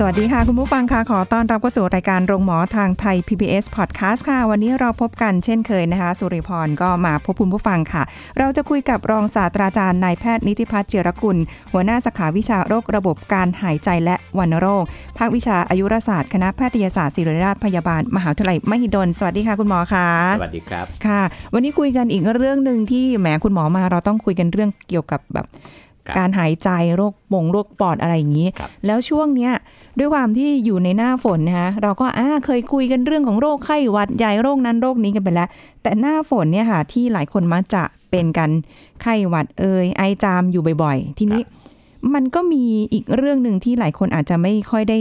สวัสดีค่ะคุณผู้ฟังค่ะขอต้อนรับเข้าสู่รายการโรงหมอทางไทย PBS Podcast ค่ะวันนี้เราพบกันเช่นเคยนะคะสุริพรก็มาพบคุณผู้ฟังค่ะเราจะคุยกับรองศาสตราจารย์นายแพทย์นิติพัฒน์เจรกุลหัวหน้าสาขาวิชาโรคระบบการหายใจและวัณโรคภาควิชาอายุรศาสตร์คณะแพทยศาสตร์ศิริราชพยาบาลมหาวิทยาลัยมหิดลสวัสดีค่ะคุณหมอค่ะสวัสดีครับค่ะวันนี้คุยกันอีกเรื่องนึงที่แหมคุณหมอมาเราต้องคุยกันเรื่องเกี่ยวกับแบบการหายใจโรคบ่งโรคปอดอะไรอย่างนี้แล้วช่วงเนี้ยด้วยความที่อยู่ในหน้าฝนนะคะเราก็เคยคุยกันเรื่องของโรคไข้หวัดใหญ่โรคนั้นโรคนี้กันไปแล้วแต่หน้าฝนเนี่ยค่ะที่หลายคนมักจะเป็นกันไข้หวัดไอจามอยู่บ่อยๆทีนี้มันก็มีอีกเรื่องนึงที่หลายคนอาจจะไม่ค่อยได้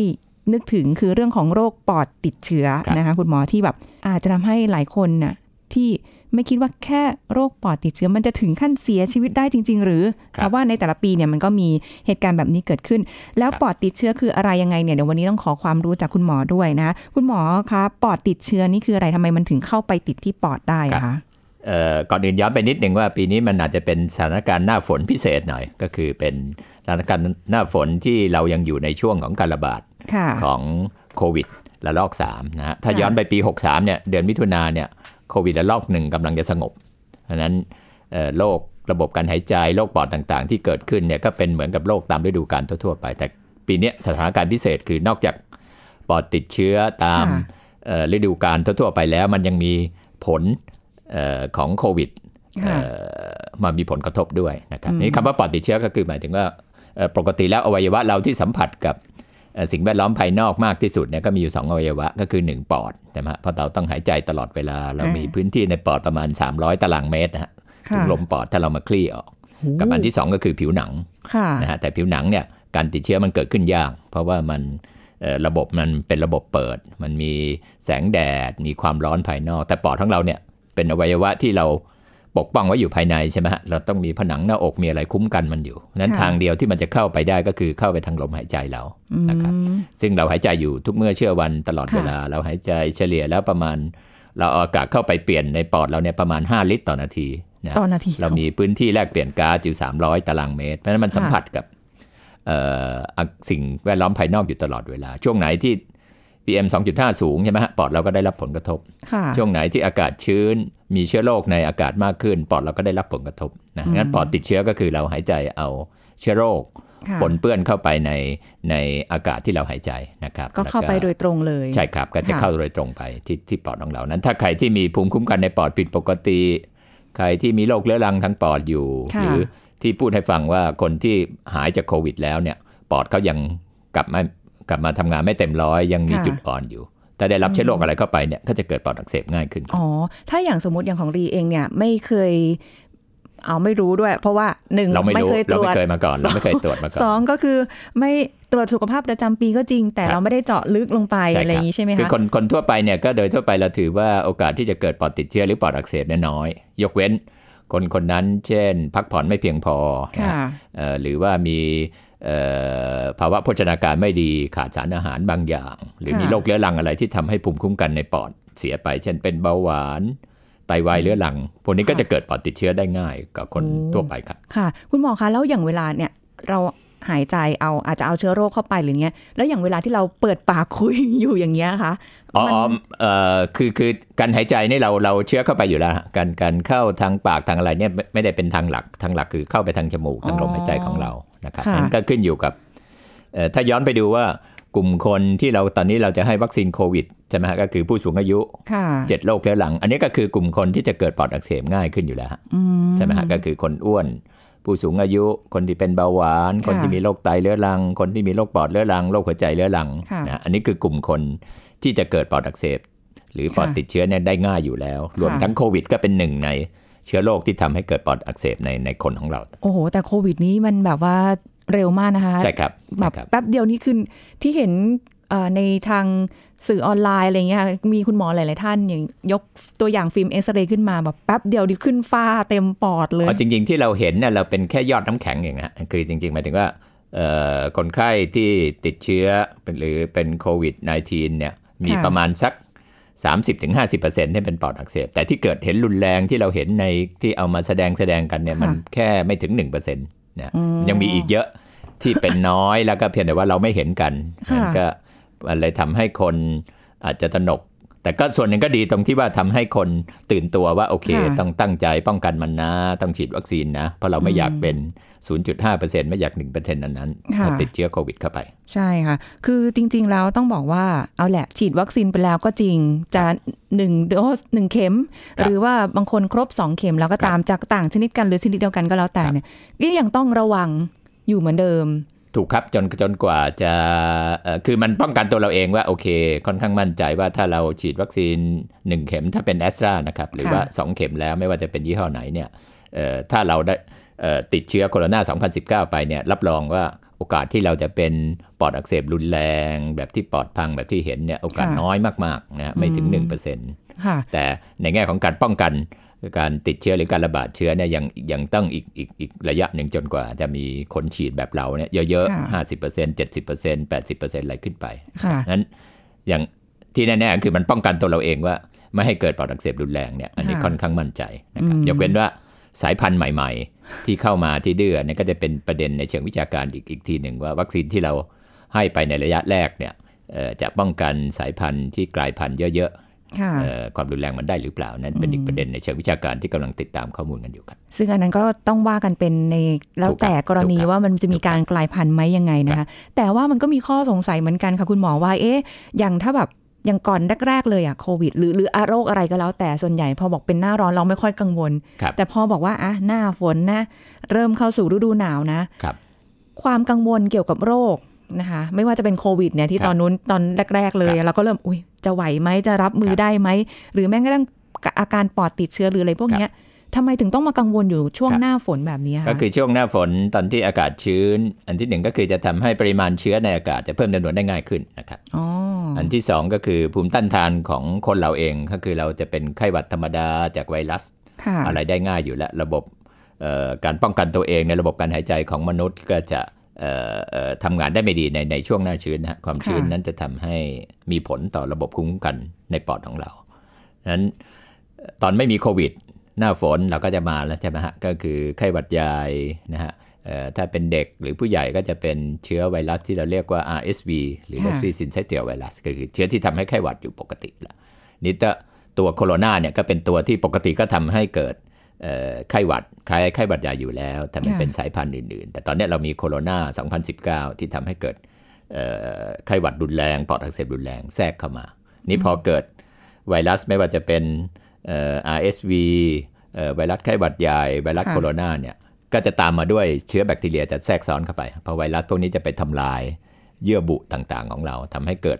นึกถึงคือเรื่องของโรคปอดติดเชื้อนะคะคุณหมอที่แบบอาจจะทำให้หลายคนน่ะที่ไม่คิดว่าแค่โรคปอดติดเชื้อมันจะถึงขั้นเสียชีวิตได้จริงๆหรือเพราะว่าในแต่ละปีเนี่ยมันก็มีเหตุการณ์แบบนี้เกิดขึ้นแล้วปอดติดเชื้อคืออะไรยังไงเนี่ยเดี๋ยววันนี้ต้องขอความรู้จากคุณหมอด้วยนะคุณหมอคะปอดติดเชื้อนี่คืออะไรทำไมมันถึงเข้าไปติดที่ปอดได้คะก่อนอื่นย้อนไปนิดนึงว่าปีนี้มันอาจจะเป็นสถานการณ์หน้าฝนพิเศษหน่อยก็คือเป็นสถานการณ์หน้าฝนที่เรายังอยู่ในช่วงของการระบาดของโควิดระลอก3นะถ้าย้อนไปปี63เนี่ยเดือนมิถุนายนเนี่ยโควิดระลอก1กำลังจะสงบเพราะฉะนั้นโรคระบบการหายใจโรคปอดต่างๆที่เกิดขึ้นเนี่ยก็เป็นเหมือนกับโรคตามฤดูกาลทั่วๆไปแต่ปีนี้สถานการณ์พิเศษคือนอกจากปอดติดเชื้อตามฤดูกาลทั่วๆไปแล้วมันยังมีผลของโควิดมามีผลกระทบด้วยนะครับนี่คำว่าปอดติดเชื้อก็คือหมายถึงว่าปกติแล้วอวัยวะเราที่สัมผัสกับสิ่งแวดล้อมภายนอกมากที่สุดเนี่ยก็มีอยู่2อวัยวะก็คือ1ปอดใช่ไหมเพราะเราต้องหายใจตลอดเวลาเรามีพื้นที่ในปอดประมาณ300ตารางเมตรนะฮะถุงลมปอดถ้าเรามาคลี่ออกกับอันที่2ก็คือผิวหนังนะฮะแต่ผิวหนังเนี่ยการติดเชื้อมันเกิดขึ้นยากเพราะว่ามันระบบมันเป็นระบบเปิดมันมีแสงแดดมีความร้อนภายนอกแต่ปอดของเราเนี่ยเป็นอวัยวะที่เราปกป้องไว้อยู่ภายในใช่ไหมฮะเราต้องมีผนังหน้าอกมีอะไรคุ้มกันมันอยู่นั้นทางเดียวที่มันจะเข้าไปได้ก็คือเข้าไปทางลมหายใจเรานะครับซึ่งเราหายใจอยู่ทุกเมื่อเช้าวันตลอดเวลาเราหายใจเฉลี่ยแล้วประมาณเราเอาอากาศเข้าไปเปลี่ยนในปอดเราเนี่ยประมาณ5ลิตรต่อนาทีนะเรามีพื้นที่แลกเปลี่ยนก๊าซอยู่300ตารางเมตรเพราะฉะนั้นมันสัมผัสกับสิ่งแวดล้อมภายนอกอยู่ตลอดเวลาช่วงไหนที่ PM 2.5 สูงใช่ไหมฮะปอดเราก็ได้รับผลกระทบช่วงไหนที่อากาศชื้นมีเชื้อโรคในอากาศมากขึ้นปอดเราก็ได้รับผลกระทบนะงั้นปอดติดเชื้อก็คือเราหายใจเอาเชื้อโรคปนเปื้อนเข้าไปในอากาศที่เราหายใจนะครับก็เข้าไปโดยตรงเลยใช่ครับก็จะเข้าโดยตรงไปที่ปอดของเรานั้นถ้าใครที่มีภูมิคุ้มกันในปอดผิดปกติใครที่มีโรคเรื้อรังทางปอดอยู่หรือที่พูดให้ฟังว่าคนที่หายจากโควิดแล้วเนี่ยปอดเขายังกลับมาทำงานไม่เต็มร้อยยังมีจุดอ่อนอยู่แต่ได้รับเชื้อโรคอะไรเข้าไปเนี่ยก็จะเกิดปอดอักเสบง่ายขึ้นอ๋อถ้าอย่างสมมติอย่างของรีเองเนี่ยไม่เคยไม่รู้ด้วยเพราะว่า1เราไม่เคยตรวจเราไม่เคยตรวจมาก่อน2ก็คือไม่ตรวจสุขภาพประจำปีก็จริงแต่เราไม่ได้เจาะลึกลงไปอะไรอย่างนี้ใช่ไหมคะคือคนทั่วไปเนี่ยก็โดยทั่วไปเราถือว่าโอกาสที่จะเกิดปอดติดเชื้อหรือปอดอักเสบเนี่ยน้อยยกเว้นคนนั้นเช่นพักผ่อนไม่เพียงพอหรือว่ามีภาวะโภชนาการไม่ดีขาดสารอาหารบางอย่างหรือมีโรคเรื้อรังอะไรที่ทำให้ภูมิคุ้มกันในปอดเสียไปเช่นเป็นเบาหวานไตวายเรื้อรังพวกนี้ก็จะเกิดปอดติดเชื้อได้ง่ายกับคนทั่วไปครับค่ะคุณหมอคะแล้วอย่างเวลาเนี่ยเราหายใจเอาอาจจะเอาเชื้อโรคเข้าไปหรือเงี้ยแล้วอย่างเวลาที่เราเปิดปากคุยอยู่อย่างเงี้ยคะคือการหายใจนี่เราเชื้อเข้าไปอยู่แล้วการเข้าทางปากทางอะไรเนี่ยไม่ได้เป็นทางหลักคือเข้าไปทางจมูกทางลมหายใจของเรานะครับนั้นก็ขึ้นอยู่กับถ้าย้อนไปดูว่ากลุ่มคนที่เราตอนนี้เราจะให้วัคซีนโควิดใช่ไหมก็คือผู้สูงอายุ7โรคเรื้อรังอันนี้ก็คือกลุ่มคนที่จะเกิดปอดอักเสบง่ายขึ้นอยู่แล้วใช่ไหมก็คือคนอ้วนผู้สูงอายุคนที่เป็นเบาหวานคนที่มีโรคไตเรื้อรังคนที่มีโรคปอดเรื้อรังโรคหัวใจเรื้อรังนะอันนี้คือกลุ่มคนที่จะเกิดปอดอักเสบหรือปอดติดเชื้อเนี่ยได้ง่ายอยู่แล้วรวมทั้งโควิดก็เป็นหนึ่งในเชื้อโรคที่ทำให้เกิดปอดอักเสบในคนของเราโอ้โหแต่โควิดนี้มันแบบว่า เร็วมากนะคะใช่ครับแบบแป๊บเดียวนี่คือที่เห็นในทางสื่อออนไลน์อะไรเงี้ยมีคุณหมอหลายๆท่านอย่างยกตัวอย่างฟิล์มเอ็กซเรย์ขึ้นมาแบบแป๊บเดียวดิขึ้นฟ้าเต็มปอดเลยจริงๆที่เราเห็นเนี่ยเราเป็นแค่ยอดน้ำแข็งเองนะคือจริงๆหมายถึงว่าคนไข้ที่ติดเชื้อหรือเป็นโควิด -19 เนี่ยมีประมาณสัก 30-50% ที่เป็นปอดอักเสบแต่ที่เกิดเห็นรุนแรงที่เราเห็นในที่เอามาแสดงกันเนี่ยมันแค่ไม่ถึง 1% นะยังมีอีกเยอะที่เป็นน้อยแล้วก็เพียงแต่ว่าเราไม่เห็นกันมันก็อะไรทำให้คนอาจจะตระหนกแต่ก็ส่วนหนึ่งก็ดีตรงที่ว่าทำให้คนตื่นตัวว่าโอเคต้องตั้งใจป้องกันมันนะต้องฉีดวัคซีนนะเพราะเราไม่อยากเป็น 0.5% ไม่อยาก 1% นั้นถ้าติดเชื้อโควิดเข้าไปใช่ค่ะคือจริงๆแล้วต้องบอกว่าเอาแหละฉีดวัคซีนไปแล้วก็จริงจะ1โดส1เข็มหรือว่าบางคนครบ2เข็มแล้วก็ตามจากต่างชนิดกันหรือชนิดเดียวกันก็แล้วแต่เนี่ยก็ยังต้องระวังอยู่เหมือนเดิมถูกครับจนกว่าจะคือมันป้องกันตัวเราเองว่าโอเคค่อนข้างมั่นใจว่าถ้าเราฉีดวัคซีน1เข็มถ้าเป็น Astra นะครับหรือว่า2เข็มแล้วไม่ว่าจะเป็นยี่ห้อไหนเนี่ยถ้าเราได้ติดเชื้อโคโรนา2019ไปเนี่ยรับรองว่าโอกาสที่เราจะเป็นปอดอักเสบรุนแรงแบบที่ปอดพังแบบที่เห็นเนี่ยโอกาสน้อยมากๆนะไม่ถึง 1% ค่ะแต่ในแง่ของการป้องกันการติดเชื้อหรือการระบาดเชื้อเนี่ยยังต้องอีกระยะหนึ่งจนกว่าจะมีคนฉีดแบบเราเนี่ยเยอะๆ 50% 70% 80% อะไรขึ้นไปนั้นอย่างที่แน่ๆคือมันป้องกันตัวเราเองว่าไม่ให้เกิดปอดอักเสบรุนแรงเนี่ยอันนี้ค่อนข้างมั่นใจนะครับยกเว้นว่าสายพันธุ์ใหม่ๆที่เข้ามาที่ดื้อเนี่ยก็จะเป็นประเด็นในเชิงวิชาการอีกทีหนึ่งว่าวัคซีนที่เราให้ไปในระยะแรกเนี่ยจะป้องกันสายพันธุ์ที่กลายพันธุ์เยอะๆความรุนแรงมันได้หรือเปล่านั่นเป็นอีกประเด็นในเชิงวิชาการที่กำลังติดตามข้อมูลกันอยู่ครับซึ่งอันนั้นก็ต้องว่ากันเป็นในแล้วแต่กรณีว่ามันจะมีการกลายพันธุ์ไหมยังไงนะคะแต่ว่ามันก็มีข้อสงสัยเหมือนกันค่ะคุณหมอว่าเอ๊ะอย่างถ้าแบบอย่างก่อนแรกๆเลยอะโควิดหรือโรคอะไรก็แล้วแต่ส่วนใหญ่พอบอกเป็นหน้าร้อนเราไม่ค่อยกังวลแต่พอบอกว่าอะหน้าฝนนะเริ่มเข้าสู่ฤดูหนาวนะความกังวลเกี่ยวกับโรคนะคะไม่ว่าจะเป็นโควิดเนี่ยที่ตอนนู้นตอนแรกๆเลยเราก็เริ่มอุ้ยจะไหวไหมจะรับมือได้ไหมหรือแม้กระทั่งอาการปอดติดเชื้อหรืออะไรพวกนี้ทำไมถึงต้องมากังวลอยู่ช่วงหน้าฝนแบบนี้คะก็คือช่วงหน้าฝนตอนที่อากาศชื้นอันที่หนึ่งก็คือจะทำให้ปริมาณเชื้อในอากาศจะเพิ่มจำนวนได้ง่ายขึ้นนะครับ อันที่สองก็คือภูมิต้านทานของคนเราเองก็คือเราจะเป็นไข้หวัดธรรมดาจากไวรัสอะไรได้ง่ายอยู่แล้วระบบการป้องกันตัวเองในระบบการหายใจของมนุษย์ก็จะทำงานได้ไม่ดีในช่วงหน้าชื้นนะความชื้นนั้นจะทำให้มีผลต่อระบบภูมิคุ้มกันในปอดของเรานั้นตอนไม่มีโควิดหน้าฝนเราก็จะมาแล้วใช่ไหมฮะก็คือไข้หวัดใหญ่นะฮะถ้าเป็นเด็กหรือผู้ใหญ่ก็จะเป็นเชื้อไวรัสที่เราเรียกว่า RSV หรือ Respiratory Syncytial Virus ก็คือเชื้อที่ทำให้ไข้หวัดอยู่ปกติละนี่ตัวโคโรนาเนี่ยก็เป็นตัวที่ปกติก็ทำให้เกิดไข้หวัดคล้ายไข้หวัดใหญ่อยู่แล้วแต่มันเป็นสายพันธุ์อื่นๆแต่ตอนนี้เรามีโคโรนา2019ที่ทำให้เกิดไข้หวัดรุนแรงปอดอักเสบรุนแรงแทรกเข้ามานี่พอเกิดไวรัสไม่ว่าจะเป็นRSV ไวรัสไข้หวัดใหญ่ไวรัสโคโรนาเนี่ยก็จะตามมาด้วยเชื้อแบคทีเรียจะแทรกซ้อนเข้าไปเพราะไวรัสพวกนี้จะไปทำลายเยื่อบุต่างๆของเราทำให้เกิด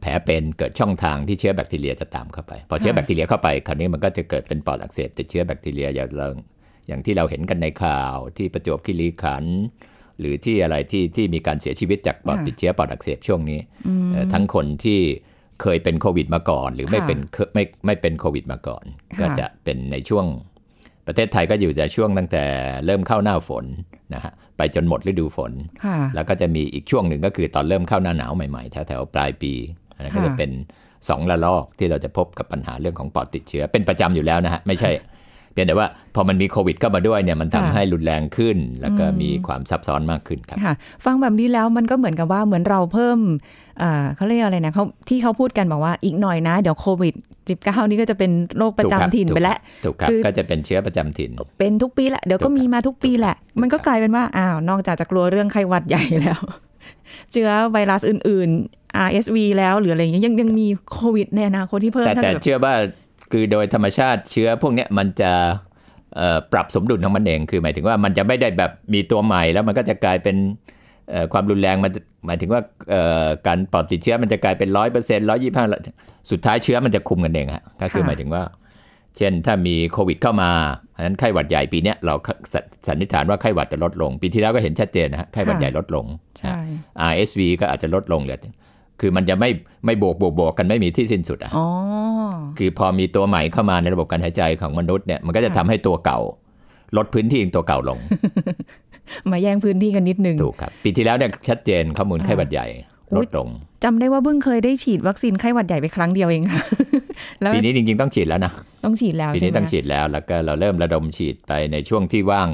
แผลเป็นเกิดช่องทางที่เชื้อแบคทีเรียจะตามเข้าไปพอเชื้อแบคทีเรียเข้าไปคราวนี้มันก็จะเกิดเป็นปอดอักเสบติดเชื้อแบคทีเรียอย่างที่เราเห็นกันในข่าวที่ประจวบคีรีขันธ์หรือที่อะไรที่มีการเสียชีวิตจากปอดติดเชื้อปอดอักเสบช่วงนี้ทั้งคนที่เคยเป็นโควิดมาก่อนหรือไม่เป็นโควิดมาก่อนก็จะเป็นในช่วงประเทศไทยก็อยู่ในช่วงตั้งแต่เริ่มเข้าหน้าฝนนะฮะไปจนหมดฤดูฝนแล้วก็จะมีอีกช่วงหนึ่งก็คือตอนเริ่มเข้าหน้าหนาวใหม่ๆแถวๆปลายปีอันนั้นก็จะเป็น2ระลอกที่เราจะพบกับปัญหาเรื่องของปอดติดเชื้อเป็นประจำอยู่แล้วนะฮะไม่ใช่เพียงแต่ว่าพอมันมีโควิดเข้ามาด้วยเนี่ยมันทำให้รุนแรงขึ้นแล้วก็มีความซับซ้อนมากขึ้นครับฟังแบบนี้แล้วมันก็เหมือนกับว่าเหมือนเราเพิ่มเขาเรียกอะไรนะเขาที่เขาพูดกันบอกว่าอีกหน่อยนะเดี๋ยวโควิด19นี้ก็จะเป็นโรคประจำถิ่นไปแล้วคือก็จะเป็นเชื้อประจำถิ่นเป็นทุกปีแหละเดี๋ยวก็มีมาทุกปีแหละมันก็กลายเป็นว่าอ้าวนอกจากจะกลัวเรื่องไข้หวัดใหญ่แล้วเชื้อไวรัสอื่นๆ RSV แล้วหรืออะไรอย่างเงี้ยยังมีโควิดในอนาคตที่เพิ่มแต่เชื่อว่าคือโดยธรรมชาติเชื้อพวกเนี้ยมันจะปรับสมดุลของมันเองคือหมายถึงว่ามันจะไม่ได้แบบมีตัวใหม่แล้วมันก็จะกลายเป็นความรุนแรงมันหมายถึงว่าการปอดติดเชื้อมันจะกลายเป็น 100% 125สุดท้ายเชื้อมันจะคุมกันเองฮะก็คือหมายถึงว่า เช่นถ้ามีโควิดเข้ามาอันนั้นไข้หวัดใหญ่ปีนี้เราสันนิษฐานว่าไข้หวัดจะลดลงปีที่แล้วก็เห็นชัดเจนนะฮะไข้หวัดใหญ่ลดลง RSV ก็อาจจะลดลงเลยคือมันจะไม่บวกกันไม่มีที่สิ้นสุดอ่ะคือพอมีตัวใหม่เข้ามาในระบบการหายใจของมนุษย์เนี่ยมันก็จะทำให้ตัวเก่าลดพื้นที่ของตัวเก่าลงมาแย่งพื้นที่กันนิดนึงถูกครับปีที่แล้วเนี่ยชัดเจนข้อมูลไข้หวัดใหญ่ลดลงจำได้ว่าเพิ่งเคยได้ฉีดวัคซีนไข้หวัดใหญ่ไปครั้งเดียวเองค่ะปีนี้จริงๆต้องฉีดแล้วนะต้องฉีดแล้วปีนี้ต้องฉีดแล้วแล้วก็เราเริ่มระดมฉีดไปในช่วงที่ว่าง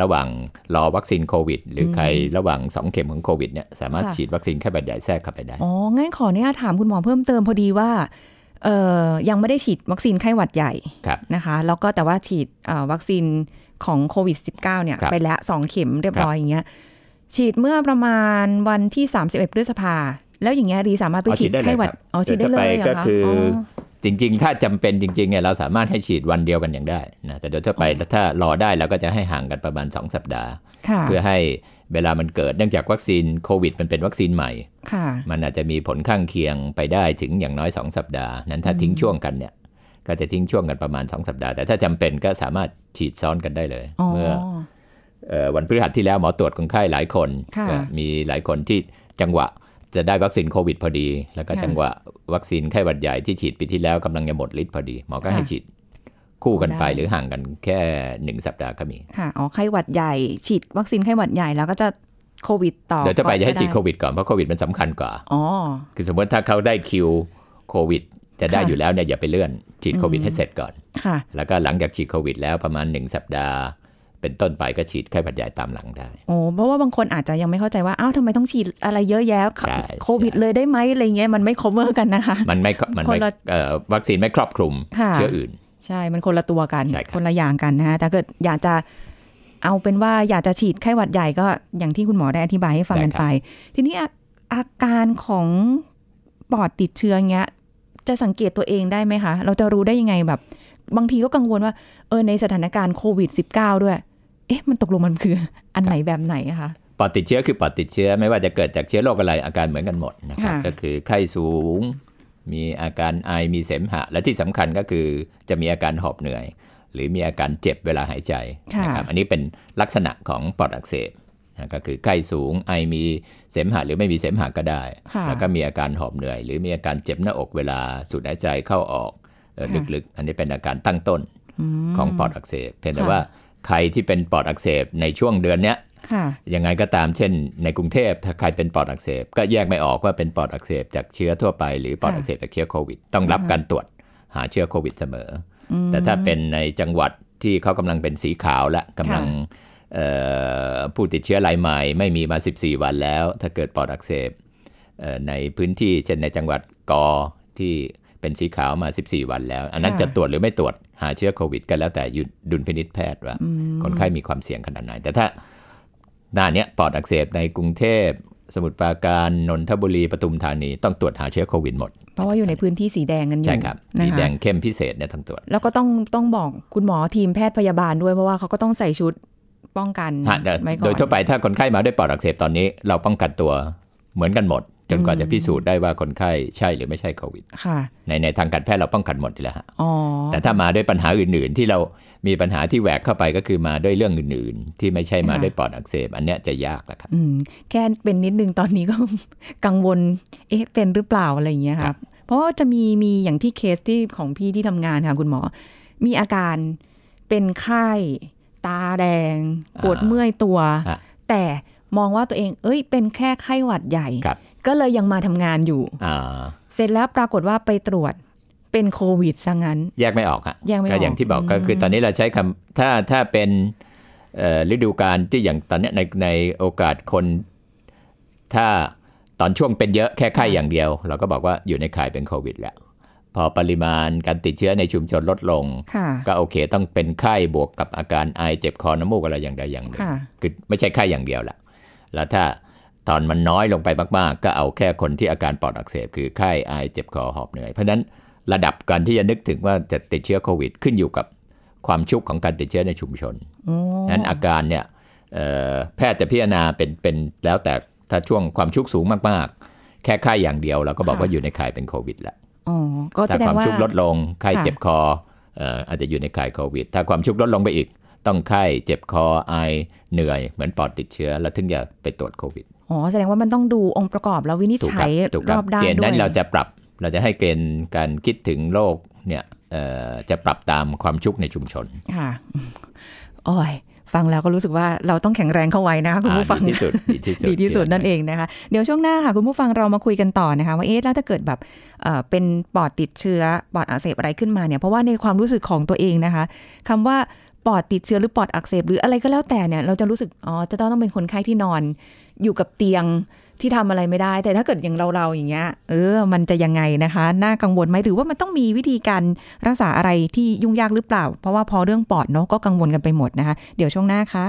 ระหว่างรอวัคซีนโควิดหรือใครระหว่าง2เข็มของโควิดเนี่ยสามารถฉีดวัคซีนไข้หวัดใหญ่แทรกเข้าไปได้อ๋องั้นขอเนี่ยถามคุณหมอเพิ่มเติมพอดีว่ายังไม่ได้ฉีดวัคซีนไข้หวัดใหญ่นะคะแล้วก็แต่ว่าฉีดวัคซีนของโควิด -19 เนี่ยไปแล้ว2เข็มเรียบร้อยอย่างเงี้ยฉีดเมื่อประมาณวันที่31พฤษภาคมแล้วอย่างเงี้ยดีสามารถไปฉีดไข้หวัดอ๋อฉีดได้เลยก็คือจริงๆถ้าจำเป็นจริงๆเนี่ยเราสามารถให้ฉีดวันเดียวกันอย่างได้นะแต่โดยทั่วไปถ้ารอได้เราก็จะให้ห่างกันประมาณ2สัปดาห์เพื่อให้เวลามันเกิดเนื่องจากวัคซีนโควิดมันเป็นวัคซีนใหม่มันอาจจะมีผลข้างเคียงไปได้ถึงอย่างน้อย2สัปดาห์นั้นถ้าทิ้งช่วงกันเนี่ยก็จะทิ้งช่วงกันประมาณ2สัปดาห์แต่ถ้าจำเป็นก็สามารถฉีดซ้อนกันได้เลยเมื่อวันพฤหัสที่แล้วหมอตรวจคนไข้หลายคนก็มีหลายคนที่จังหวะจะได้วัคซีนโควิดพอดีแล้วก็จังหวะวัคซีนไข้หวัดใหญ่ที่ฉีดปีที่แล้วกำลังจะหมดฤทธิ์พอดีหมอก็ให้ฉีดคู่กันไปหรือห่างกันแค่1สัปดาห์ก็มีค่ะอ๋อไข้หวัดใหญ่ฉีดวัคซีนไข้หวัดใหญ่แล้วก็จะโควิดต่อเดี๋ยวจะไปจะให้ฉีดโควิดก่อนเพราะโควิดมันสำคัญกว่าอ๋อคือสมมติถ้าเขาได้คิวโควิดจะได้อยู่แล้วเนี่ยอย่าไปเลื่อนฉีดโควิดให้เสร็จก่อนค่ะแล้วก็หลังจากฉีดโควิดแล้วประมาณ1สัปดาห์เป็นต้นไปก็ฉีดไข้หวัดใหญ่ตามหลังได้โอ้เพราะว่าบางคนอาจจะยังไม่เข้าใจว่าอ้าวทำไมต้องฉีดอะไรเยอะแยะโควิดเลยได้ไหมอะไรเงี้ยมันไม่ cover กันนะคะมันไม่วัคซีนไม่ครอบคลุมเชื้ออื่นใช่มันคนละตัวกันคนละอย่างกันนะถ้าเกิดอยากจะเอาเป็นว่าอยากจะฉีดไข้หวัดใหญ่ก็อย่างที่คุณหมอได้อธิบายให้ฟังกันไปทีนี้อาการของปอดติดเชื้อเงี้ยจะสังเกตตัวเองได้ไหมคะเราจะรู้ได้ยังไงแบบบางทีก็กังวลว่าในสถานการณ์โควิด -19 ด้วยเอ๊ะมันตกลงมันคืออันไหนแบบไหนคะปอดติดเชื้อคือปอดติดเชื้อไม่ว่าจะเกิดจากเชื้อโรคอะไรอาการเหมือนกันหมดนะครับก็คือไข้สูงมีอาการไอมีเสมหะและที่สำคัญก็คือจะมีอาการหอบเหนื่อยหรือมีอาการเจ็บเวลาหายใจนะครับอันนี้เป็นลักษณะของปอดอักเสบนะก็คือไข้สูงไอมีเสมหะหรือไม่มีเสมหะก็ได้แล้วก็มีอาการหอบเหนื่อยหรือมีอาการเจ็บหน้าอกเวลาสูดหายใจเข้าออกลึกๆอันนี้เป็นอาการตั้งต้นของปอดอักเสบเพียงแต่ว่าใครที่เป็นปอดอักเสบในช่วงเดือนเนี้ยยังไงก็ตามเช่นในกรุงเทพถ้าใครเป็นปอดอักเสบก็แยกไม่ออกว่าเป็นปอดอักเสบจากเชื้อทั่วไปหรือปอดอักเสบจากเชื้อโควิดต้องรับการตรวจหาเชื้อโควิดเสมอแต่ถ้าเป็นในจังหวัดที่เขากำลังเป็นสีขาวและกำลังผู้ติดเชื้อรายใหม่ไม่มีมา14วันแล้วถ้าเกิดปอดอักเสบในพื้นที่เช่นในจังหวัดกอที่เป็นสีขาวมา14วันแล้วอันนั้นจะตรวจหรือไม่ตรวจหาเชื้อโควิดก็แล้วแต่ดุลพินิจแพทย์ว่าคนไข้มีความเสี่ยงขนาดไหนแต่ถ้าหน้าเนี้ยปอดอักเสบในกรุงเทพสมุทรปราการนนทบุรีปทุมธานีต้องตรวจหาเชื้อโควิดหมดเพราะว่าอยู่ในพื้นที่สีแดงกันอยู่ใช่ครับสีแดงเข้มพิเศษเนี่ยต้องตรวจแล้วก็ต้องบอกคุณหมอทีมแพทย์พยาบาลด้วยเพราะว่าเขาก็ต้องใส่ชุดป้องกันโดยทั่วไปถ้าคนไข้มาด้วยปอดอักเสบตอนนี้เราป้องกันตัวเหมือนกันหมดจนกว่าจะพิสูจน์ได้ว่าคนไข้ใช่หรือไม่ใช่โควิดในทางการแพทย์เราป้องกันหมดแล้วฮะแต่ถ้ามาด้วยปัญหาอื่นๆที่เรามีปัญหาที่แหวกเข้าไปก็คือมาด้วยเรื่องอื่นๆที่ไม่ใช่มาด้วยปอดอักเสบอันเนี้ยจะยากละครับแค่เป็นนิดนึงตอนนี้ก็ กังวลเอ๊ะเป็นหรือเปล่าอะไรอย่างเงี้ยครับเพราะว่าจะมีอย่างที่เคสที่ของพี่ที่ทำงานค่ะคุณหมอมีอาการเป็นไข้ตาแดงปวดเมื่อยตัวแต่มองว่าตัวเองเอ้ยเป็นแค่ไข้หวัดใหญ่ก็เลยยังมาทำงานอยู่เสร็จแล้วปรากฏว่าไปตรวจเป็นโควิดซะงั้นแยกไม่ออกฮะก็อย่างที่บอกก็คือตอนนี้เราใช้คำถ้าเป็นฤดูกาลที่อย่างตอนนี้ในโอกาสคนถ้าตอนช่วงเป็นเยอะแค่ไข้อย่างเดียวเราก็บอกว่าอยู่ในข่ายเป็นโควิดแล้วพอปริมาณการติดเชื้อในชุมชนลดลงก็โอเคต้องเป็นไข้บวกกับอาการไอเจ็บคอน้ำมูกอะไรอย่างใดอย่างหนึ่งคือไม่ใช่ไข้อย่างเดียวละแล้วถ้าตอนมันน้อยลงไปมากๆก็เอาแค่คนที่อาการปอดอักเสบคือไข้ไอเจ็บคอหอบเหนื่อยเพราะนั้นระดับการที่จะนึกถึงว่าจะติดเชื้อโควิดขึ้นอยู่กับความชุกของการติดเชื้อในชุมชนนั้นอาการเนี่ยแพทย์จะพิจารณาเป็นแล้วแต่ถ้าช่วงความชุกสูงมากๆแค่ไข้อย่างเดียวเราก็บอกว่าอยู่ในข่ายเป็นโควิดแล้วถ้าความชุกลดลงไข้เจ็บคอ อาจจะอยู่ในข่ายโควิดถ้าความชุกลดลงไปอีกต้องไข้เจ็บคอไอเหนื่อยเหมือนปอดติดเชื้อแล้วถึงจะไปตรวจโควิดอ๋อแสดงว่ามันต้องดูองค์ประกอบแล้ววินิจฉัยรอบด้านด้วยเกณฑ์นั้นเราจะปรับเราจะให้เกณฑ์การคิดถึงโรคเนี่ยจะปรับตามความชุกในชุมชนค่ะโอ้ยฟังแล้วก็รู้สึกว่าเราต้องแข็งแรงเข้าไว้นะคะคุณผู้ฟังดีที่สุด ดีที่สุดนั่นเองนะคะเดี๋ยวช่วงหน้าค่ะคุณผู้ฟังเรามาคุยกันต่อนะคะว่าเอ๊ะแล้วถ้าเกิดแบบเป็นปอดติดเชื้อปอดอักเสบอะไรขึ้นมาเนี่ยเพราะว่าในความรู้สึกของตัวเองนะคะคำว่าปอดติดเชื้อหรือปอดอักเสบหรืออะไรก็แล้วแต่เนี่ยเราจะรู้สึกอ๋อจะต้องเป็นคนไข้ที่นอนอยู่กับเตียงที่ทำอะไรไม่ได้แต่ถ้าเกิดอย่างเราอย่างเงี้ยมันจะยังไงนะคะน่ากังวลไหมหรือว่ามันต้องมีวิธีการรักษาอะไรที่ยุ่งยากหรือเปล่าเพราะว่าพอเรื่องปอดเนาะก็กังวลกันไปหมดนะคะเดี๋ยวช่วงหน้าค่ะ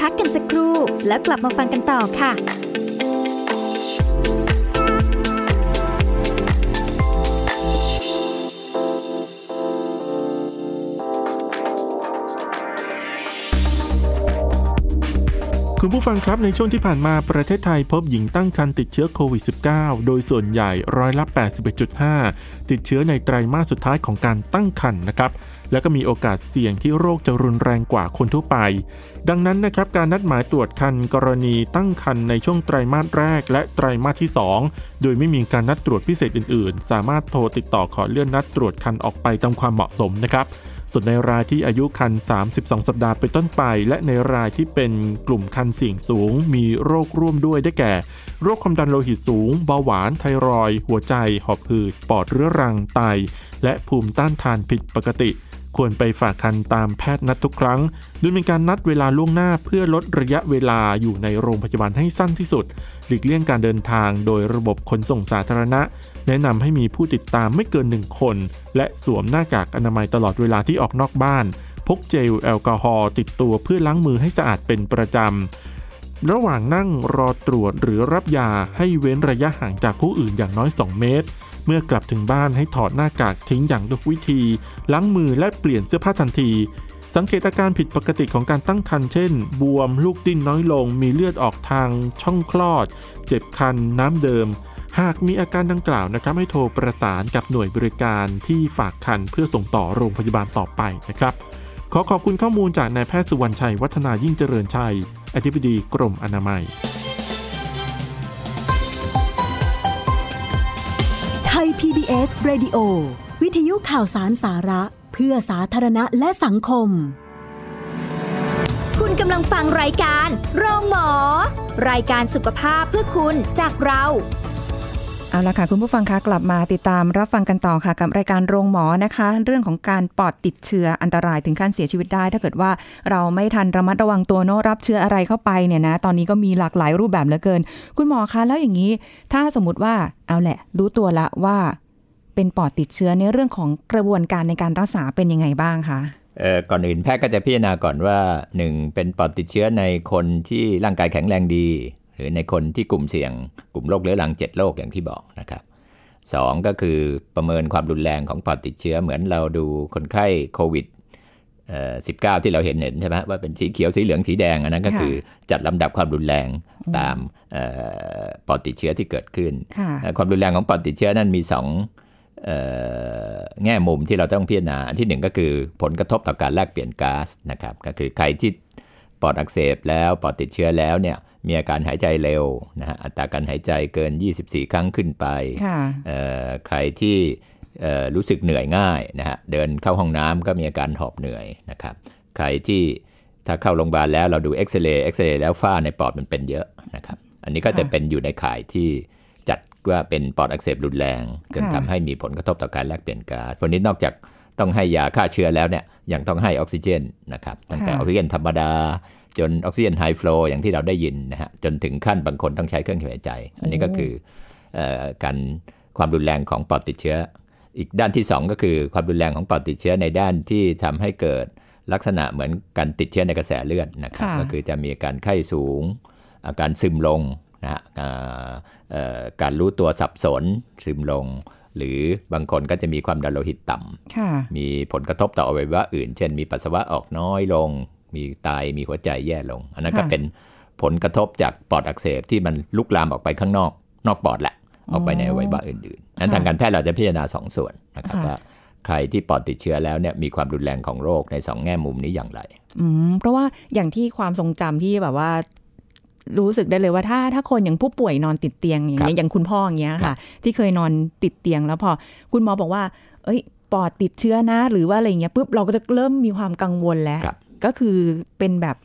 พักกันสักครู่แล้วกลับมาฟังกันต่อค่ะคุณผู้ฟังครับในช่วงที่ผ่านมาประเทศไทยพบหญิงตั้งครรภ์ติดเชื้อโควิด -19 โดยส่วนใหญ่ร้อยละ 81.5 ติดเชื้อในไตรมาสสุดท้ายของการตั้งครรภ์นะครับและก็มีโอกาสเสี่ยงที่โรคจะรุนแรงกว่าคนทั่วไปดังนั้นนะครับการนัดหมายตรวจครรภ์กรณีตั้งครรภ์ในช่วงไตรมาสแรกและไตรมาสที่2โดยไม่มีการนัดตรวจพิเศษอื่นๆสามารถโทรติดต่อขอเลื่อนนัดตรวจครรภ์ออกไปตามความเหมาะสมนะครับส่วนในรายที่อายุครรภ์32 สัปดาห์เป็นต้นไปและในรายที่เป็นกลุ่มครรภ์เสี่ยงสูงมีโรคร่วมด้วยได้แก่โรคความดันโลหิตสูงเบาหวานไทรอยด์หัวใจหอบหืดปอดเรื้อรังไตและภูมิต้านทานผิดปกติควรไปฝากครรภ์ตามแพทย์นัดทุกครั้งโดยมีการนัดเวลาล่วงหน้าเพื่อลดระยะเวลาอยู่ในโรงพยาบาลให้สั้นที่สุดหลีกเลี่ยงการเดินทางโดยระบบขนส่งสาธารณะแนะนำให้มีผู้ติดตามไม่เกิน1คนและสวมหน้ากากอนามัยตลอดเวลาที่ออกนอกบ้านพกเจลแอลกอฮอล์ติดตัวเพื่อล้างมือให้สะอาดเป็นประจำระหว่างนั่งรอตรวจหรือรับยาให้เว้นระยะห่างจากผู้อื่นอย่างน้อย2เมตรเมื่อกลับถึงบ้านให้ถอดหน้ากากทิ้งอย่างทุกวิธีล้างมือและเปลี่ยนเสื้อผ้าทันทีสังเกตอาการผิดปกติของการตั้งครรภ์เช่นบวมลูกดิ้นน้อยลงมีเลือดออกทางช่องคลอดเจ็บคันน้ำเดิมหากมีอาการดังกล่าวนะครับให้โทรประสานกับหน่วยบริการที่ฝากครรภ์เพื่อส่งต่อโรงพยาบาลต่อไปนะครับขอบคุณข้อมูลจากนายแพทย์สุวรรณชัยวัฒนายิ่งเจริญชัยอธิบดีกรมอนามัยไทย PBS Radio วิทยุข่าวสารสาระเพื่อสาธารณะและสังคมคุณกำลังฟังรายการโรงหมอรายการสุขภาพเพื่อคุณจากเราเอาล่ะค่ะคุณผู้ฟังคะกลับมาติดตามรับฟังกันต่อค่ะกับรายการโรงหมอนะคะเรื่องของการปอดติดเชื้ออันตรายถึงขั้นเสียชีวิตได้ถ้าเกิดว่าเราไม่ทันระมัดระวังตัวเนาะรับเชื้ออะไรเข้าไปเนี่ยนะตอนนี้ก็มีหลากหลายรูปแบบเหลือเกินคุณหมอคะแล้วอย่างนี้ถ้าสมมติว่าเอาแหละรู้ตัวละว่าเป็นปอดติดเชื้อในเรื่องของกระบวนการในการรักษาเป็นยังไงบ้างคะก่อนอื่นแพทย์ก็จะพิจารณาก่อนว่า1เป็นปอดติดเชื้อในคนที่ร่างกายแข็งแรงดีหรือในคนที่กลุ่มเสี่ยงกลุ่มโรคเรื้อรัง7โรคอย่างที่บอกนะครับ2ก็คือประเมินความรุนแรงของปอดติดเชื้อเหมือนเราดูคนไข้โควิด19ที่เราเห็นใช่ไหมว่าเป็นสีเขียวสีเหลืองสีแดงอันนั้นก็คือจัดลำดับความรุนแรงตามปอดติดเชื้อที่เกิดขึ้นความรุนแรงของปอดติดเชื้อนั้นมี2แง่มุมที่เราต้องพิจารณาอันที่1ก็คือผลกระทบต่อการแลกเปลี่ยนก๊าซนะครับก็คือใครที่ปอดอักเสบแล้วปอดติดเชื้อแล้วเนี่ยมีอาการหายใจเร็วนะฮะอัตราการหายใจเกิน24ครั้งขึ้นไปใครที่รู้สึกเหนื่อยง่ายนะฮะเดินเข้าห้องน้ำก็มีอาการหอบเหนื่อยนะครับใครที่ถ้าเข้าโรงพยาบาลแล้วเราดูเอ็กซเรย์แล้วฝ้าในปอดมันเป็นเยอะนะครับอันนี้ก็จะเป็นอยู่ในข่ายที่จัดว่าเป็นปอดอักเสบรุนแรงจนทำให้มีผลกระทบต่อการแลกเปลี่ยนก๊าซวันนี้นอกจากต้องให้ยาฆ่าเชื้อแล้วเนี่ยยังต้องให้ออกซิเจนนะครับตั้งแต่ออกซิเจนธรรมดาจนออกซิเจนไฮโฟลอย่างที่เราได้ยินนะฮะจนถึงขั้นบางคนต้องใช้เครื่องช่วยหายใจอันนี้ก็คือการความรุนแรงของปอดติดเชื้ออีกด้านที่2ก็คือความรุนแรงของปอดติดเชื้อในด้านที่ทำให้เกิดลักษณะเหมือนการติดเชื้อในกระแสเลือดนะครับก็คือจะมีอาการไข้สูงอาการซึมลงนะฮะการรู้ตัวสับสนซึมลงหรือบางคนก็จะมีความดันโลหิตต่ำมีผลกระทบต่ออวัยวะอื่นเช่นมีปัสสาวะออกน้อยลงมีไตมีหัวใจแย่ลงอันนั้นก็เป็นผลกระทบจากปอดอักเสบที่มันลุกลามออกไปข้างนอกปอดแหละ ออกไปในอวัยวะอื่นๆนั้นทางการแพทย์เราจะพิจารณา2ส่วนนะครับว่าใครที่ปอดติดเชื้อแล้วเนี่ยมีความรุนแรงของโรคใน2แง่มุมนี้อย่างไรเพราะว่าอย่างที่ความทรงจำที่แบบว่ารู้สึกได้เลยว่าถ้าคนอย่างผู้ป่วยนอนติดเตียงอย่างเงี้ยอย่างคุณพ่ออย่างเงี้ยค่ะที่เคยนอนติดเตียงแล้วพอคุณหมอบอกว่าเอ้ยปอดติดเชื้อนะหรือว่าอะไรเงี้ยปุ๊บเราก็จะเริ่มมีความกังวลแล้วก็คือเป็นแบบ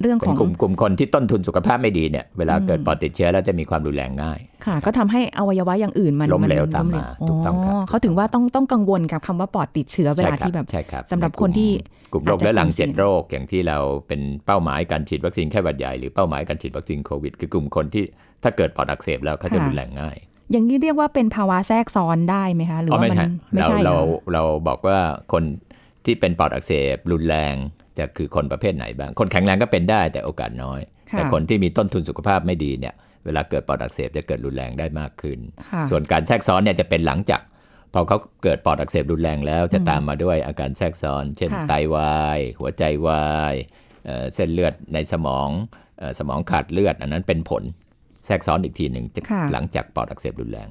เรื่องของกลุ่มคนที่ต้นทุนสุขภาพไม่ดีเนี่ยเวลาเกิดปอดติดเชื้อแล้วจะมีความรุนแรงง่ายค่ะก็ทำให้อวัยวะอย่างอื่นมันล้มเหลวตามมาถูกต้องครับเขาถึงว่าต้องกังวลกับคำว่าปอดติดเชื้อเวลาที่แบบสำหรับคนที่กลุ่มโรคเรื้อรัง7โรคอย่างที่เราเป็นเป้าหมายการฉีดวัคซีนไข้หวัดใหญ่หรือเป้าหมายการฉีดวัคซีนโควิดคือกลุ่มคนที่ถ้าเกิดปอดอักเสบแล้วเขาจะรุนแรงง่ายอย่างนี้เรียกว่าเป็นภาวะแทรกซ้อนได้ไหมคะหรือว่ามันไม่ใช่เราบอกว่าคนที่เป็นปอดอักเสบรุนแรงจะคือคนประเภทไหนบ้างคนแข็งแรงก็เป็นได้แต่โอกาสน้อยแต่คนที่มีต้นทุนสุขภาพไม่ดีเนี่ยเวลาเกิดปอดอักเสบจะเกิดรุนแรงได้มากขึ้นส่วนการแทรกซ้อนเนี่ยจะเป็นหลังจากพอเขาเกิดปอดอักเสบรุนแรงแล้วจะตามมาด้วยอาการแทรกซ้อนเช่นไตวายหัวใจวายเส้นเลือดในสมองสมองขาดเลือดอันนั้นเป็นผลแทรกซ้อนอีกทีหนึ่งหลังจากปอดอักเสบรุนแรง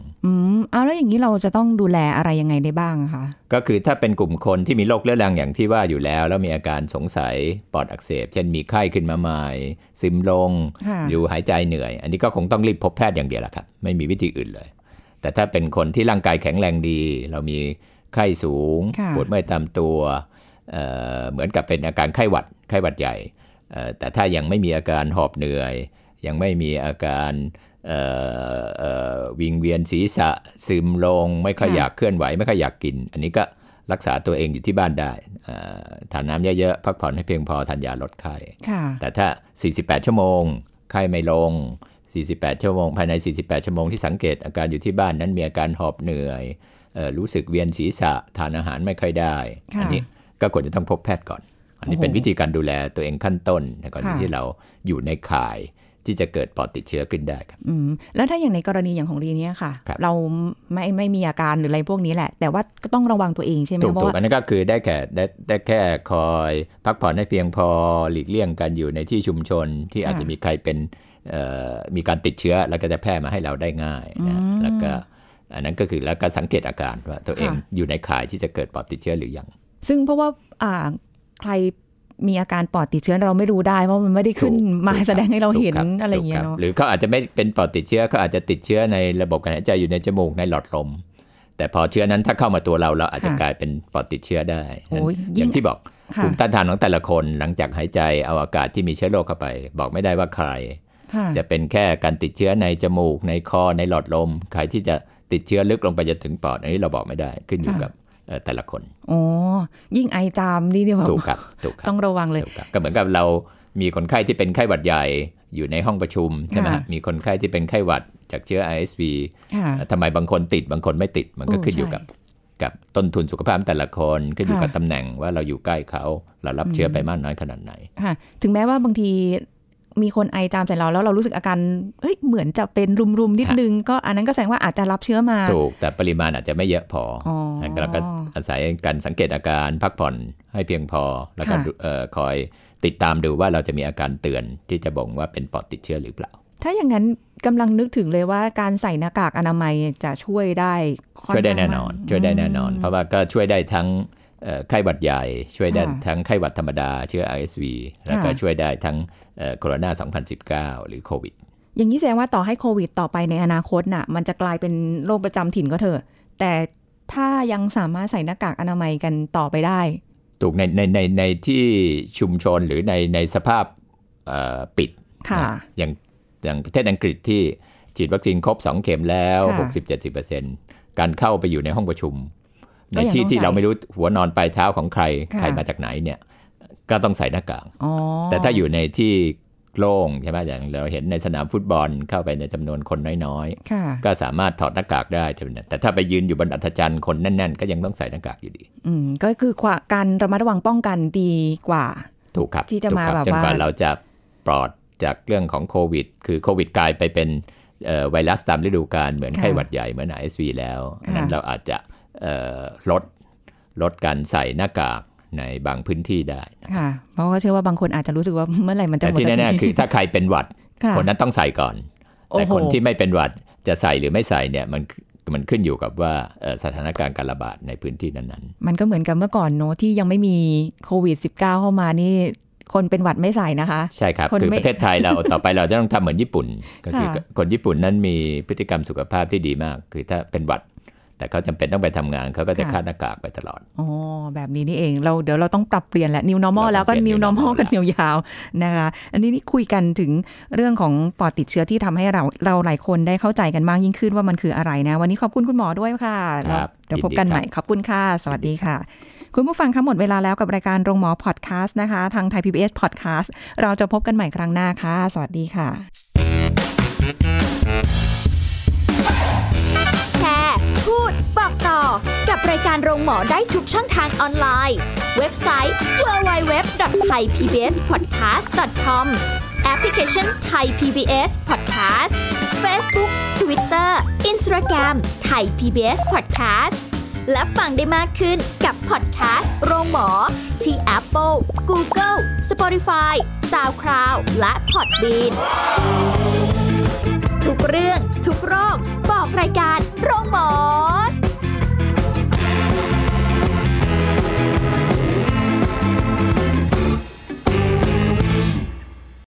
เอาแล้วอย่างนี้เราจะต้องดูแลอะไรยังไงได้บ้างคะก็คือถ้าเป็นกลุ่มคนที่มีโรคเรื้อรังอย่างที่ว่าอยู่แล้วแล้วมีอาการสงสัยปอดอักเสบเช่นมีไข้ขึ้นมาใหม่ซึมลงอยู่หายใจเหนื่อยอันนี้ก็คงต้องรีบพบแพทย์อย่างเดียวละครับไม่มีวิธีอื่นเลยแต่ถ้าเป็นคนที่ร่างกายแข็งแรงดีเรามีไข้สูงปวดเมื่อยตามตัว เหมือนกับเป็นอาการไข้หวัดใหญ่แต่ถ้ายังไม่มีอาการหอบเหนื่อยยังไม่มีอาการวิงเวียนศีรษะซึมลงไม่ค่อยอยากเคลื่อนไหวไม่ค่อยอยากกินอันนี้ก็รักษาตัวเองอยู่ที่บ้านได้ทานน้ำเยอะๆพักผ่อนให้เพียงพอทานยาลดไข้แต่ถ้า48ชั่วโมงไข้ไม่ลง48ชั่วโมงภายใน48ชั่วโมงที่สังเกตอาการอยู่ที่บ้านนั้นมีอาการหอบเหนื่อยรู้สึกเวียนศีรษะทานอาหารไม่ค่อยได้อันนี้ก็ควรจะต้องพบแพทย์ก่อนอันนี้เป็นวิธีการดูแลตัวเองขั้นต้นก่อนที่เราอยู่ในข่ายที่จะเกิดปอดติดเชื้อขึ้นได้ครับแล้วถ้าอย่างในกรณีอย่างของลีเนี่ยค่ะคเราไม่มีอาการหรืออะไรพวกนี้แหละแต่ว่าก็ต้องระวังตัวเองใช่ไหมเพราะว่าอันนั้นก็คือได้แค่คอยพักผ่อนให้เพียงพอหลีกเลี่ยงการอยู่ในที่ชุมชนที่อาจจะมีใครเป็นมีการติดเชื้อแล้วก็จะแพร่มาให้เราได้ง่ายนะแล้วก็อันนั้นก็คือแล้วก็สังเกตอาการว่าตัวเองอยู่ในข่ายที่จะเกิดปอดติดเชื้อหรือยังซึ่งเพราะว่าใครมีอาการปอดติดเชื้อเราไม่รู้ได้เพราะมันไม่ได้ขึ้นมาแสดงให้เราเห็นอะไรอย่างเงี้ยเนาะหรือเขาอาจจะไม่เป็นปอดติดเชื้อเขาอาจจะติดเชื้อในระบบการหายใจอยู่ในจมูกในหลอดลมแต่พอเชื้อนั้นถ้าเข้ามาตัวเราอาจจะกลายเป็นปอดติดเชื้อได้อย่างที่บอกภูมิต้านทานของแต่ละคนหลังจากหายใจเอาอากาศที่มีเชื้อโรคเข้าไปบอกไม่ได้ว่าใครจะเป็นแค่การติดเชื้อในจมูกในคอในหลอดลมใครที่จะติดเชื้อลึกลงไปจนถึงปอดอันนี้เราบอกไม่ได้ขึ้นอยู่กับแต่ละคนยิ่งไอจามนี่เนี่ยถูกครับต้องระวังเลยก็เหมือนกับเรามีคนไข้ที่เป็นไข้หวัดใหญ่อยู่ในห้องประชุมใช่ไหมมีคนไข้ที่เป็นไข้หวัดจากเชื้อ RSV ทำไมบางคนติดบางคนไม่ติดมันก็ขึ้นอยู่กับต้นทุนสุขภาพแต่ละคนขึ้นอยู่กับตำแหน่งว่าเราอยู่ใกล้เขาเรารับเชื้อไปมากน้อยขนาดไหนถึงแม้ว่าบางทีมีคนไอจามใส่เราแล้วเรารู้สึกอาการเหมือนจะเป็นรุมๆนิดนึงก็อันนั้นก็แสดงว่าอาจจะรับเชื้อมาถูกแต่ปริมาณอาจจะไม่เยอะพอแล้วก็อาศัยการสังเกตอาการพักผ่อนให้เพียงพอแล้วก็คอยติดตามดูว่าเราจะมีอาการเตือนที่จะบ่งว่าเป็นปอดติดเชื้อหรือเปล่าถ้าอย่างนั้นกำลังนึกถึงเลยว่าการใส่หน้ากากอนามัยจะช่วยได้แน่นอนเพราะว่าก็ช่วยได้ทั้งไข้หวัดใหญ่ช่วยได้ทั้งไข้หวัดธรรมดาเชื้อ RSV แล้วก็ช่วยได้ทั้งโคโรนา2019หรือโควิดอย่างนี้แสดงว่าต่อให้โควิดต่อไปในอนาคตน่ะมันจะกลายเป็นโรคประจำถิ่นก็เถอะแต่ถ้ายังสามารถใส่หน้ากากอนามัยกันต่อไปได้ถูกในที่ชุมชนหรือในสภาพปิดอย่างประเทศอังกฤษที่ฉีดวัคซีนครบ2เข็มแล้ว 60-70% การเข้าไปอยู่ในห้องประชุมในที่ที่เราไม่รู้หัวนอนปลายเท้าของใครมาจากไหนเนี่ยก็ต้องใส่หน้ากากแต่ถ้าอยู่ในที่โล่งใช่ไหมอย่างเราเห็นในสนามฟุตบอลเข้าไปในจำนวนคนน้อยๆก็สามารถถอดหน้ากากได้แต่ถ้าไปยืนอยู่บนอัฐจันทร์คนแน่นๆก็ยังต้องใส่หน้ากากอยู่ดีก็คือการระมัดระวังป้องกันดีกว่าถูกครับที่จะมาแบบว่าจนกว่าเราจะปลอดจากเรื่องของโควิดคือโควิดกลายไปเป็นไวรัสตามฤดูกาลเหมือนไข้หวัดใหญ่เหมือน RSV แล้วนั้นเราอาจจะลดการใส่หน้ากากในบางพื้นที่ได้ค่ะเพราะก็เชื่อว่าบางคนอาจจะรู้สึกว่าเมื่อไหร่มันจะหมดแต่ที่แน่ๆคือถ้าใครเป็นหวัดคนนั้นต้องใส่ก่อนแต่คนที่ไม่เป็นหวัด จะใส่หรือไม่ใส่เนี่ยมันขึ้นอยู่กับว่าสถานการณ์การระบาดในพื้นที่นั้นๆมันก็เหมือนกับเมื่อก่อนเนาะที่ยังไม่มีโควิด-19 เข้ามานี่คนเป็นหวัดไม่ใส่นะคะใช่ครับคือประเทศไทยเราต่อไปเราจะต้องทำเหมือนญี่ปุ่นก็คือคนญี่ปุ่นนั้นมีพฤติกรรมสุขภาพที่ดีมากคือถ้าเป็นหวัดแต่เขาจำเป็นต้องไปทำงานเขาก็จะคาดหน้ากากไปตลอดอ๋อแบบนี้นี่เองเดี๋ยวเราต้องปรับเปลี่ยนแหละ New Normal แล้วก็ New Normal กันยาวๆนะคะอันนี้นี่คุยกันถึงเรื่องของปอดติดเชื้อที่ทำให้เราหลายคนได้เข้าใจกันมากยิ่งขึ้นว่ามันคืออะไรนะวันนี้ขอบคุณคุณหมอด้วยค่ะเดี๋ยวพบกันใหม่ขอบคุณค่ะสวัสดีค่ะคุณผู้ฟังคะหมดเวลาแล้วกับรายการโรงหมอพอดแคสต์นะคะทาง ThaiPBS Podcast เราจะพบกันใหม่ครั้งหน้าค่ะสวัสดีค่ะแชร์พูดบอกต่อกับรายการโรงหมอได้ทุกช่องทางออนไลน์เว็บไซต์ www.thaipbspodcast.com แอปพลิเคชัน ThaiPBS Podcast Facebook Twitter Instagram ThaiPBS Podcastและฟังได้มากขึ้นกับพอดแคสต์โรงหมอที่ Apple, Google, Spotify, Soundcloud และ Podbean ทุกเรื่องทุกโรคบอกรายการ